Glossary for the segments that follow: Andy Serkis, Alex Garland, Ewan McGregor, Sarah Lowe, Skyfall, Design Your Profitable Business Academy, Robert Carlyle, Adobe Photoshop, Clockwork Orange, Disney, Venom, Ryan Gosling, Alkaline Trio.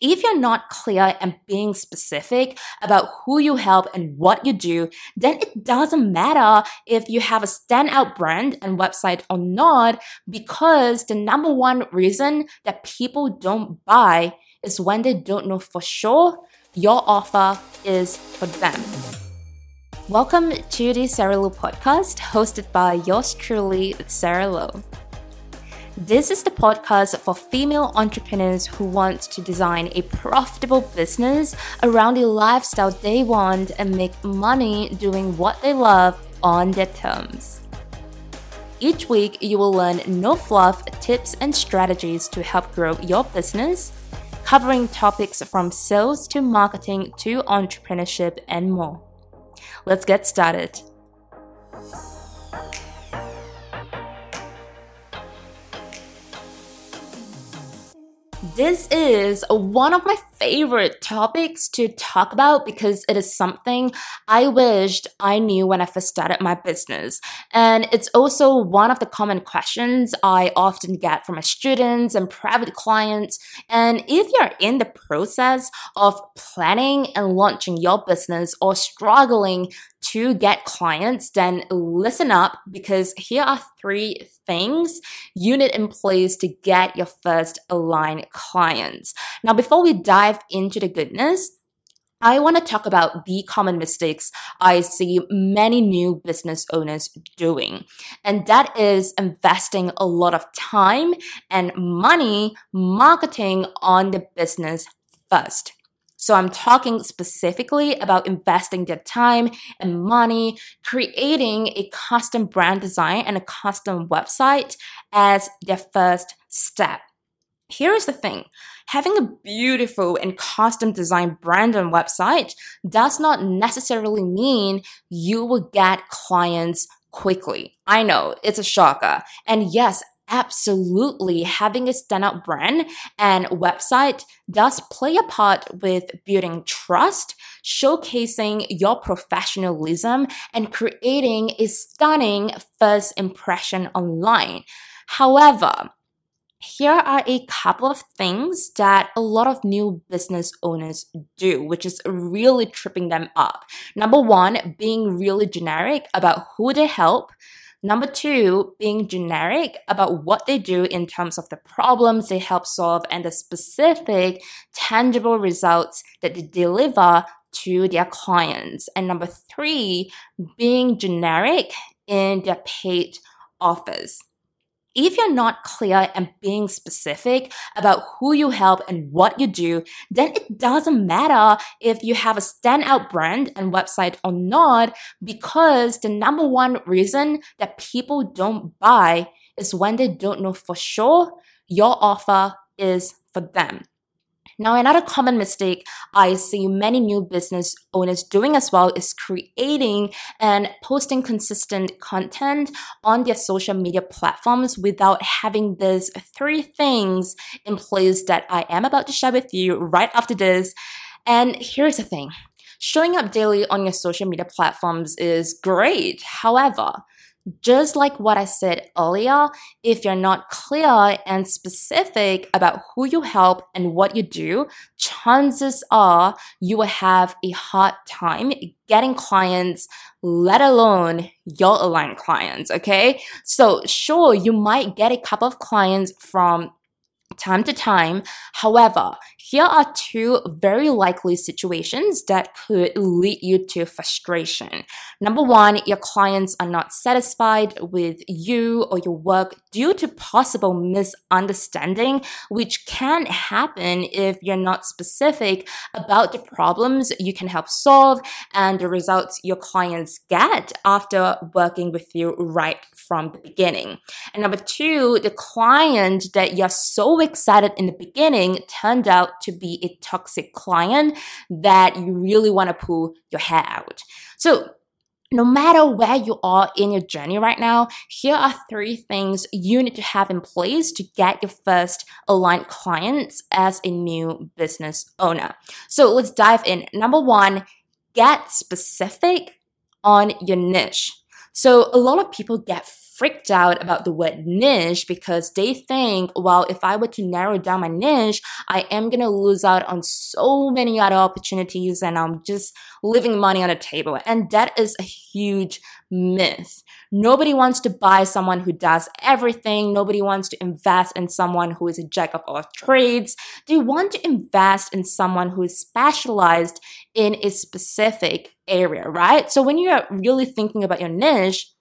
If you're not clear and being specific about who you help and what you do, then it doesn't matter if you have a standout brand and website or not, because the number one reason that people don't buy is when they don't know for sure your offer is for them. Welcome to the Sarah Lowe podcast, hosted by yours truly, Sarah Lowe. This is the podcast for female entrepreneurs who want to design a profitable business around the lifestyle they want and make money doing what they love on their terms. Each week, you will learn no fluff tips and strategies to help grow your business, covering topics from sales to marketing to entrepreneurship and more. Let's get started. This is one of my favorite topics to talk about because it is something I wished I knew when I first started my business. And it's also one of the common questions I often get from my students and private clients. And if you're in the process of planning and launching your business or struggling to get clients, then listen up, because here are 3 things you need in place to get your first aligned clients. Now, before we dive into the goodness, I want to talk about the common mistakes I see many new business owners doing, and that is investing a lot of time and money marketing on the business first. So I'm talking specifically about investing their time and money, creating a custom brand design and a custom website as their first step. Here is the thing. Having a beautiful and custom designed brand and website does not necessarily mean you will get clients quickly. I know, it's a shocker. And yes, absolutely, having a standout brand and website does play a part with building trust, showcasing your professionalism, and creating a stunning first impression online. However, here are a couple of things that a lot of new business owners do, which is really tripping them up. Number one, being really generic about who they help. Number two, being generic about what they do in terms of the problems they help solve and the specific tangible results that they deliver to their clients. And number three, being generic in their paid offers. If you're not clear and being specific about who you help and what you do, then it doesn't matter if you have a standout brand and website or not, because the number one reason that people don't buy is when they don't know for sure your offer is for them. Now, another common mistake I see many new business owners doing as well is creating and posting consistent content on their social media platforms without having these 3 things in place that I am about to share with you right after this. And here's the thing. Showing up daily on your social media platforms is great. However, just like what I said earlier, if you're not clear and specific about who you help and what you do, chances are you will have a hard time getting clients, let alone your aligned clients, okay? So sure, you might get a couple of clients from time to time. However, here are 2 very likely situations that could lead you to frustration. Number one, your clients are not satisfied with you or your work due to possible misunderstanding, which can happen if you're not specific about the problems you can help solve and the results your clients get after working with you right from the beginning. And number two, the client that you're so excited in the beginning turned out to be a toxic client that you really want to pull your hair out. So no matter where you are in your journey right now, here are 3 things you need to have in place to get your first aligned clients as a new business owner. So let's dive in. Number one, get specific on your niche. So a lot of people get freaked out about the word niche because they think, well, if I were to narrow down my niche, I am going to lose out on so many other opportunities and I'm just leaving money on the table. And that is a huge myth. Nobody wants to buy someone who does everything. Nobody wants to invest in someone who is a jack of all trades. They want to invest in someone who is specialized in a specific area, right? So when you're really thinking about your niche,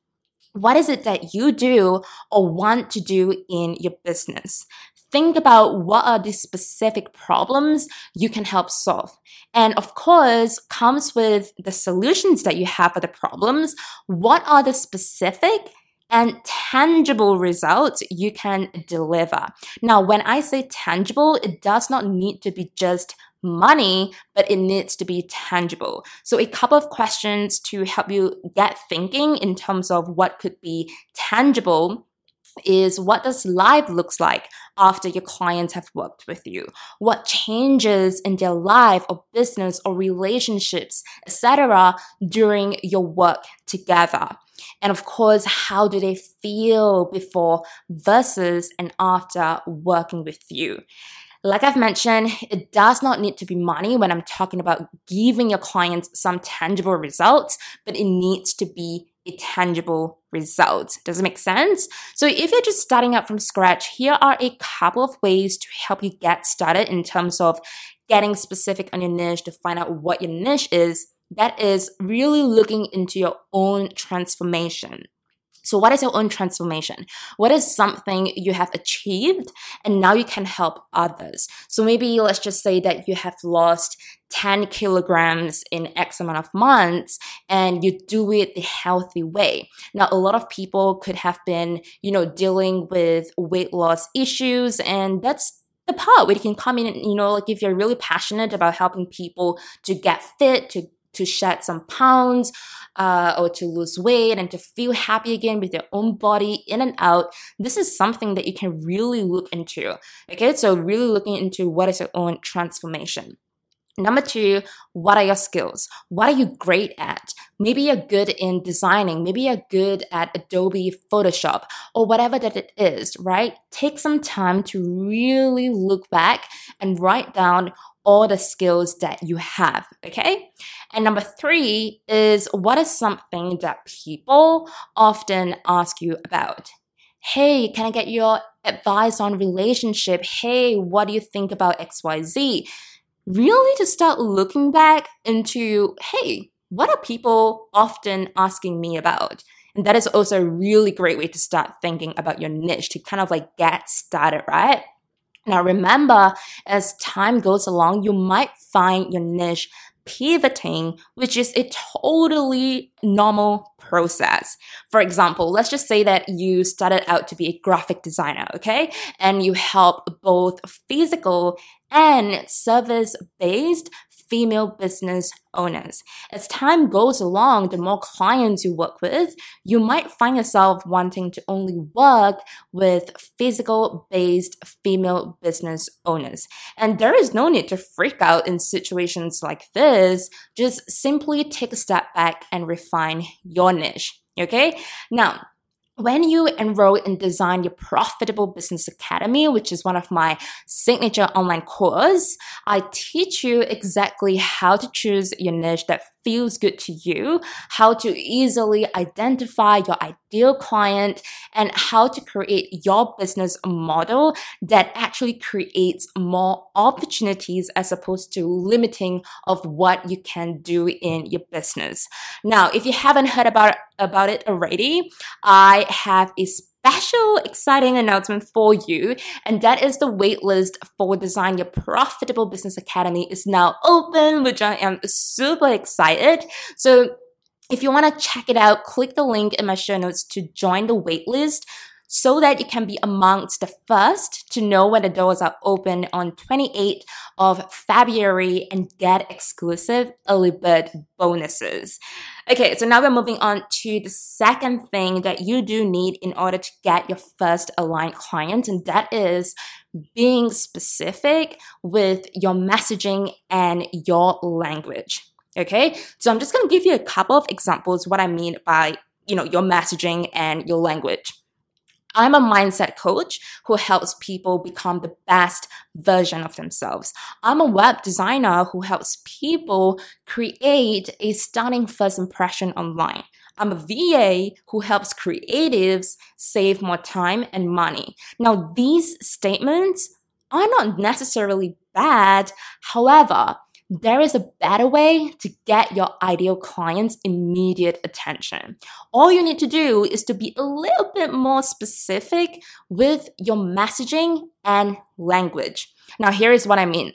what is it that you do or want to do in your business? Think about what are the specific problems you can help solve. And of course, comes with the solutions that you have for the problems. What are the specific and tangible results you can deliver? Now, when I say tangible, it does not need to be just money, but it needs to be tangible. So a couple of questions to help you get thinking in terms of what could be tangible is, what does life looks like after your clients have worked with you? What changes in their life or business or relationships, etc., during your work together? And of course, how do they feel before versus and after working with you? Like I've mentioned, it does not need to be money when I'm talking about giving your clients some tangible results, but it needs to be a tangible result. Does it make sense? So if you're just starting out from scratch, here are a couple of ways to help you get started in terms of getting specific on your niche to find out what your niche is. That is really looking into your own transformation. So what is your own transformation? What is something you have achieved and now you can help others? So maybe let's just say that you have lost 10 kilograms in X amount of months and you do it the healthy way. Now, a lot of people could have been, dealing with weight loss issues, and that's the part where you can come in and, if you're really passionate about helping people to get fit, to shed some pounds or to lose weight and to feel happy again with your own body in and out, this is something that you can really look into. Okay, so really looking into what is your own transformation. Number two, what are your skills? What are you great at? Maybe you're good in designing. Maybe you're good at Adobe Photoshop or whatever that it is, right? Take some time to really look back and write down all the skills that you have, okay? And number three is, what is something that people often ask you about? Hey, can I get your advice on relationship? Hey, what do you think about XYZ? Really to start looking back into, hey, what are people often asking me about? And that is also a really great way to start thinking about your niche, to kind of like get started, right? Now, remember, as time goes along, you might find your niche pivoting, which is a totally normal process. For example, let's just say that you started out to be a graphic designer, okay? And you help both physical and service-based female business owners. As time goes along, the more clients you work with, you might find yourself wanting to only work with physical-based female business owners. And there is no need to freak out in situations like this. Just simply take a step back and refine your niche. Okay? Now, when you enroll in Design Your Profitable Business Academy, which is one of my signature online courses, I teach you exactly how to choose your niche that feels good to you, how to easily identify your ideal client, and how to create your business model that actually creates more opportunities as opposed to limiting of what you can do in your business. Now, if you haven't heard about it already, I have a special exciting announcement for you, and that is the waitlist for Design Your Profitable Business Academy is now open, which I am super excited. So if you want to check it out, click the link in my show notes to join the waitlist, so that you can be amongst the first to know when the doors are open on 28th of February and get exclusive early bird bonuses. Okay, so now we're moving on to the second thing that you do need in order to get your first aligned client, and that is being specific with your messaging and your language. Okay, so I'm just going to give you a couple of examples what I mean by your messaging and your language. I'm a mindset coach who helps people become the best version of themselves. I'm a web designer who helps people create a stunning first impression online. I'm a VA who helps creatives save more time and money. Now, these statements are not necessarily bad. However, there is a better way to get your ideal client's immediate attention. All you need to do is to be a little bit more specific with your messaging and language. Now, here is what I mean.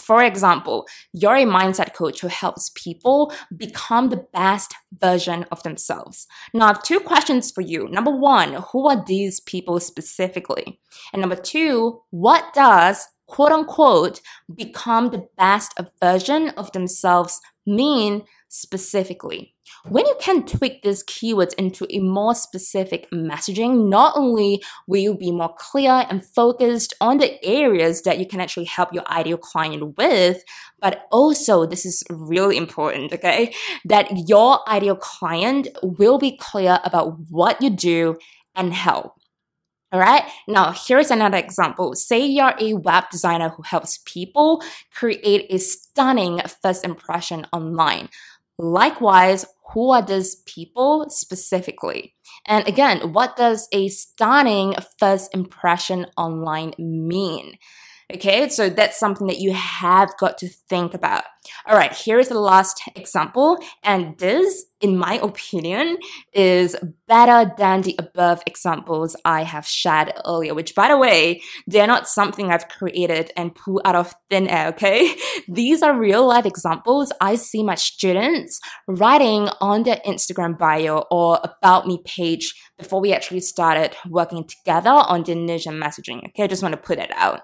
For example, you're a mindset coach who helps people become the best version of themselves. Now, I have two questions for you. Number one, who are these people specifically? And number two, what does quote unquote become the best version of themselves mean specifically? When you can tweak these keywords into a more specific messaging, not only will you be more clear and focused on the areas that you can actually help your ideal client with, but also, this is really important, okay, that your ideal client will be clear about what you do and help. All right. Now, here's another example. Say you're a web designer who helps people create a stunning first impression online. Likewise, who are these people specifically? And again, what does a stunning first impression online mean? Okay, so that's something that you have got to think about. All right, here is the last example. And this, in my opinion, is better than the above examples I have shared earlier, which, by the way, they're not something I've created and pulled out of thin air, okay? These are real-life examples I see my students writing on their Instagram bio or About Me page before we actually started working together on their niche and messaging, okay? I just want to put it out.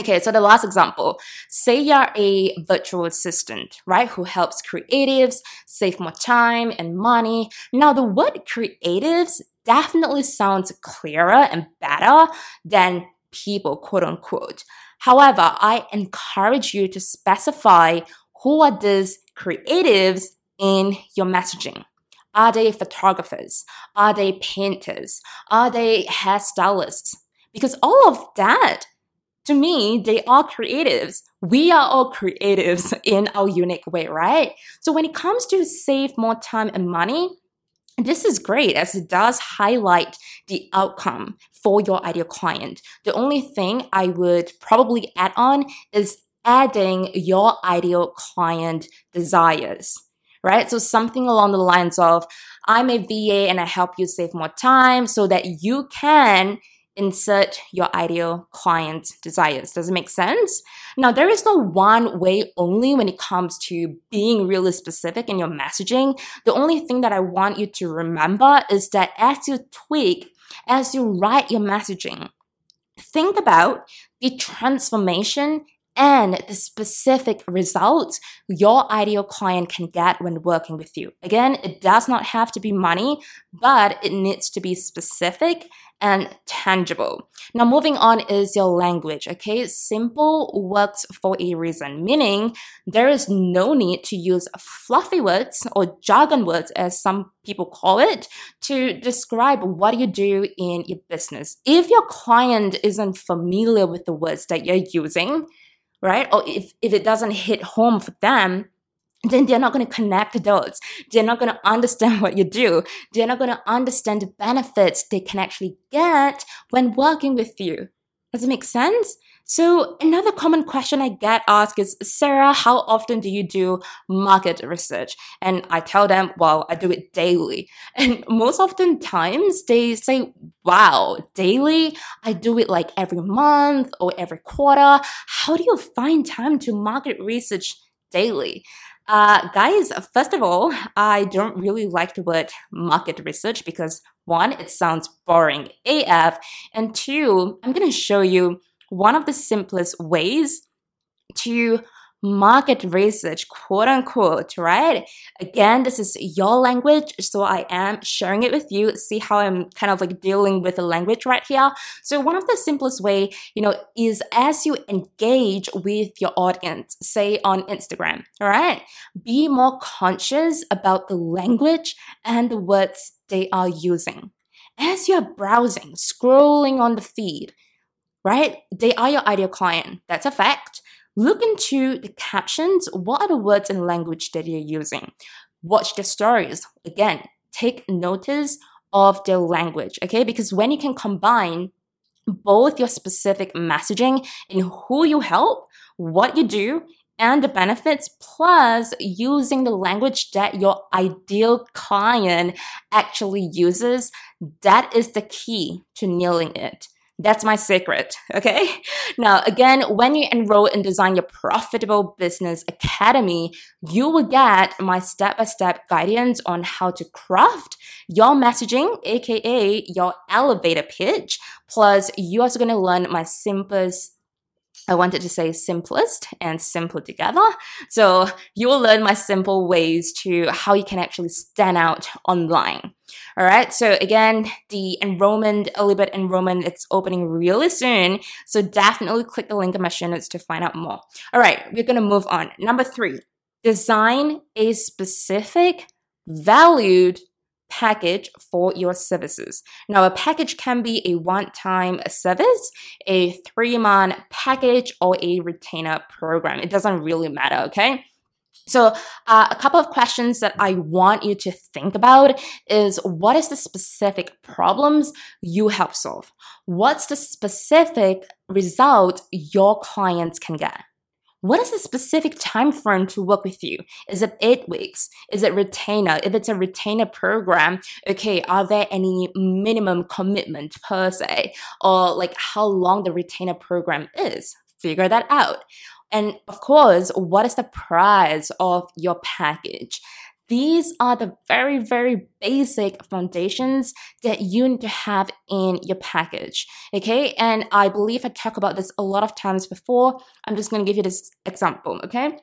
Okay, so the last example, say you're a virtual assistant, right, who helps creatives save more time and money. Now, the word creatives definitely sounds clearer and better than people, quote unquote. However, I encourage you to specify who are these creatives in your messaging. Are they photographers? Are they painters? Are they hairstylists? Because all of that, to me, they are creatives. We are all creatives in our unique way, right? So when it comes to save more time and money, this is great as it does highlight the outcome for your ideal client. The only thing I would probably add on is adding your ideal client desires, right? So something along the lines of, I'm a VA and I help you save more time so that you can insert your ideal client's desires. Does it make sense? Now, there is no one way only when it comes to being really specific in your messaging. The only thing that I want you to remember is that as you tweak, as you write your messaging, think about the transformation and the specific results your ideal client can get when working with you. Again, it does not have to be money, but it needs to be specific and tangible. Now, moving on is your language, okay? Simple works for a reason, meaning there is no need to use fluffy words or jargon words, as some people call it, to describe what you do in your business. If your client isn't familiar with the words that you're using, right, or if it doesn't hit home for them, then they're not going to connect the dots. They're not going to understand what you do. They're not going to understand the benefits they can actually get when working with you. Does it make sense? So another common question I get asked is, Sarah, how often do you do market research? And I tell them, well, I do it daily. And most often times they say, wow, daily? I do it like every month or every quarter. How do you find time to market research daily? Guys, first of all, I don't really like the word market research because one, it sounds boring AF, and two, I'm going to show you one of the simplest ways to market research, quote unquote, right? Again, this is your language, so I am sharing it with you. See how I'm kind of like dealing with the language right here. So one of the simplest way, is as you engage with your audience, say on Instagram, all right? Be more conscious about the language and the words they are using. As you're browsing, scrolling on the feed, right? They are your ideal client. That's a fact. Look into the captions. What are the words and language that you're using? Watch their stories. Again, take notice of their language, okay? Because when you can combine both your specific messaging in who you help, what you do, and the benefits, plus using the language that your ideal client actually uses, that is the key to nailing it. That's my secret, okay? Now, again, when you enroll in Design Your Profitable Business Academy, you will get my step-by-step guidance on how to craft your messaging, aka your elevator pitch. Plus, you're also going to learn my simplest and simple together. So you will learn my simple ways to how you can actually stand out online. All right. So again, the enrollment, early bird enrollment, it's opening really soon. So definitely click the link in my show notes to find out more. All right. We're going to move on. Number 3, design a specific valued package for your services. Now, a package can be a one-time service, a 3-month package, or a retainer program. It doesn't really matter, okay? So a couple of questions that I want you to think about is, what is the specific problems you help solve? What's the specific result your clients can get? What is the specific time frame to work with you? Is it 8 weeks? Is it retainer? If it's a retainer program, okay, are there any minimum commitment per se? Or like how long the retainer program is? Figure that out. And of course, what is the price of your package? These are the very, very basic foundations that you need to have in your package, okay? And I believe I talked about this a lot of times before. I'm just going to give you this example, okay?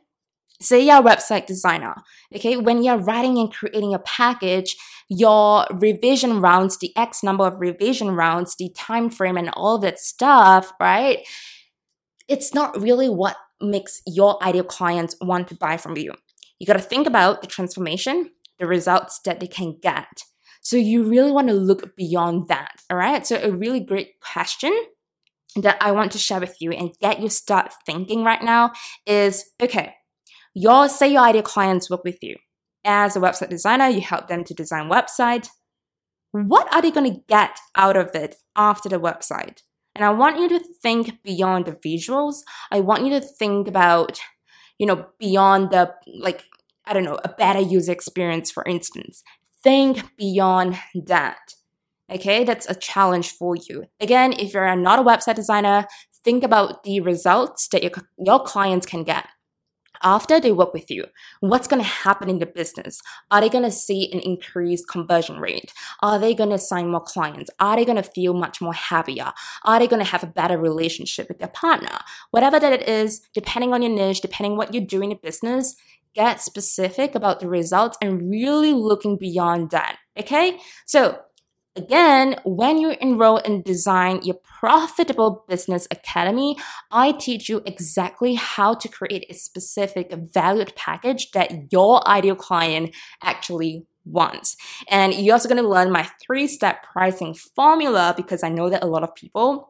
Say you're a website designer, okay? When you're writing and creating a package, your revision rounds, the X number of revision rounds, the time frame and all that stuff, right? It's not really what makes your ideal clients want to buy from you. You got to think about the transformation, the results that they can get. So you really want to look beyond that, all right? So a really great question that I want to share with you and get you start thinking right now is, okay, say your ideal clients work with you. As a website designer, you help them to design website. What are they going to get out of it after the website? And I want you to think beyond the visuals. I want you to think about, beyond the, a better user experience, for instance. Think beyond that, okay? That's a challenge for you. Again, if you're not a website designer, think about the results that your clients can get after they work with you. What's going to happen in the business? Are they going to see an increased conversion rate? Are they going to sign more clients? Are they going to feel much more happier? Are they going to have a better relationship with their partner? Whatever that it is, depending on your niche, depending what you do in the business, get specific about the results and really looking beyond that, okay? So again, when you enroll and design your Profitable Business Academy, I teach you exactly how to create a specific valued package that your ideal client actually wants. And you're also going to learn my 3-step pricing formula, because I know that a lot of people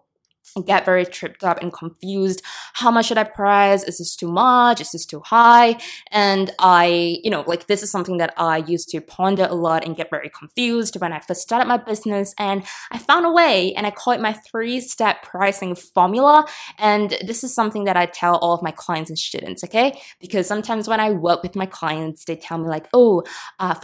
get very tripped up and confused. How much should I price? Is this too much? Is this too high? And this is something that I used to ponder a lot and get very confused when I first started my business. And I found a way, and I call it my 3-step pricing formula. And this is something that I tell all of my clients and students, okay? Because sometimes when I work with my clients, they tell me for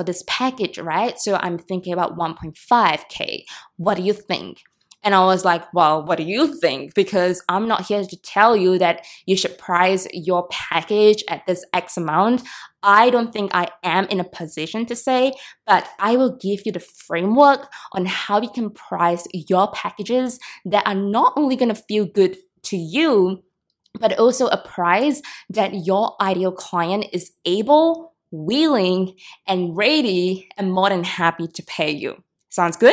this package, right? So I'm thinking about 1.5K. What do you think? And I was like, well, what do you think? Because I'm not here to tell you that you should price your package at this X amount. I don't think I am in a position to say, but I will give you the framework on how you can price your packages that are not only going to feel good to you, but also a price that your ideal client is able, willing, and ready and more than happy to pay you. Sounds good?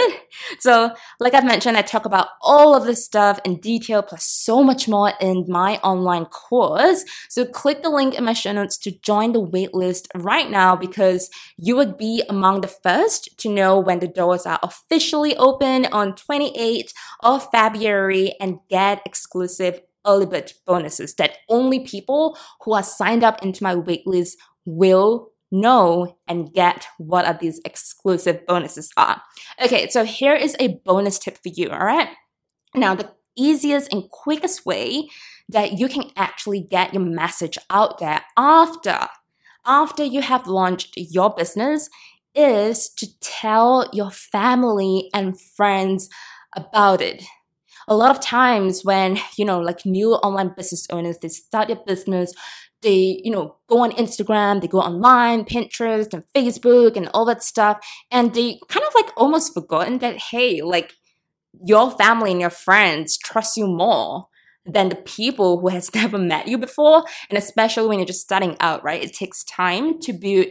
So like I've mentioned, I talk about all of this stuff in detail plus so much more in my online course. So click the link in my show notes to join the waitlist right now because you would be among the first to know when the doors are officially open on 28th of February and get exclusive early bird bonuses that only people who are signed up into my waitlist will know and get what are these exclusive bonuses are. Okay, so here is a bonus tip for you, all right? Now, the easiest and quickest way that you can actually get your message out there after you have launched your business is to tell your family and friends about it. A lot of times when, like new online business owners, they start their business, they, go on Instagram, they go online, Pinterest and Facebook and all that stuff. And they kind of almost forgotten that, hey, your family and your friends trust you more than the people who has never met you before. And especially when you're just starting out, right? It takes time to build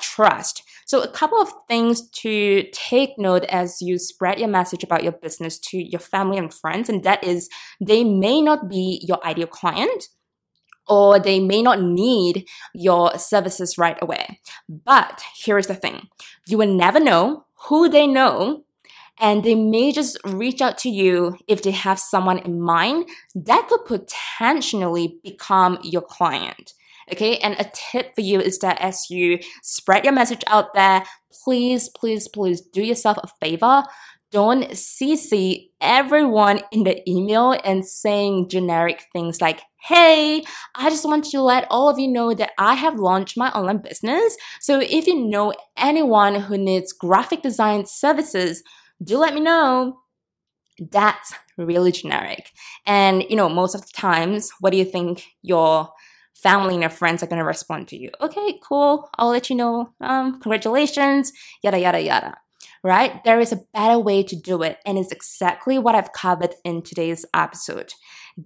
trust. So a couple of things to take note as you spread your message about your business to your family and friends, and that is they may not be your ideal client or they may not need your services right away. But here is the thing. You will never know who they know, and they may just reach out to you if they have someone in mind that could potentially become your client. Okay, and a tip for you is that as you spread your message out there, please, please, please do yourself a favor. Don't CC everyone in the email and saying generic things like, hey, I just want to let all of you know that I have launched my online business. So if you know anyone who needs graphic design services, do let me know. That's really generic. And, most of the times, what do you think your family and your friends are going to respond to you? Okay, cool. I'll let you know. Congratulations, yada, yada, yada, right? There is a better way to do it. And it's exactly what I've covered in today's episode.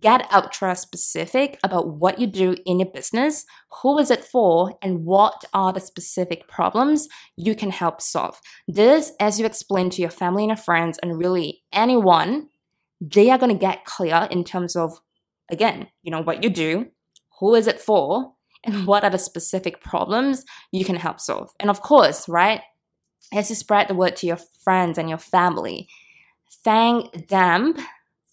Get ultra specific about what you do in your business, who is it for, and what are the specific problems you can help solve. This, as you explain to your family and your friends and really anyone, they are going to get clear in terms of, again, what you do, who is it for, and what are the specific problems you can help solve. And of course, right, as you spread the word to your friends and your family, thank them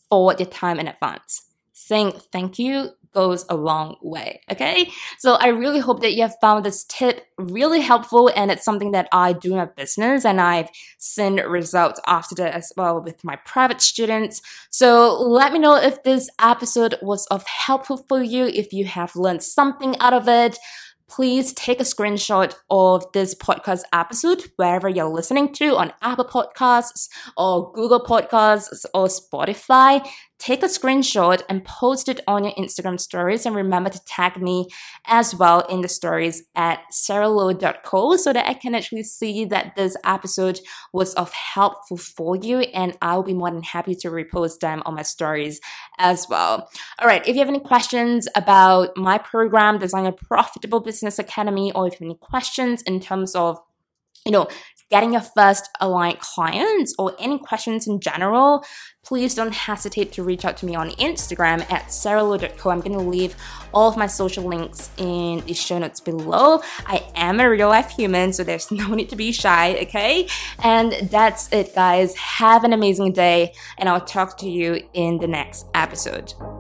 for their time in advance. Saying thank you goes a long way, okay? So I really hope that you have found this tip really helpful, and it's something that I do in my business, and I've seen results after that as well with my private students. So let me know if this episode was of helpful for you, if you have learned something out of it. Please take a screenshot of this podcast episode wherever you're listening to, on Apple Podcasts or Google Podcasts or Spotify. Take a screenshot and post it on your Instagram stories, and remember to tag me as well in the stories at sarahlowe.co so that I can actually see that this episode was of helpful for you, and I'll be more than happy to repost them on my stories as well. All right, if you have any questions about my program, Design Your Profitable Business Academy, or if you have any questions in terms of, getting your first aligned clients or any questions in general, please don't hesitate to reach out to me on Instagram at sarahlowe.co. I'm going to leave all of my social links in the show notes below. I am a real life human, so there's no need to be shy, okay? And that's it, guys. Have an amazing day, and I'll talk to you in the next episode.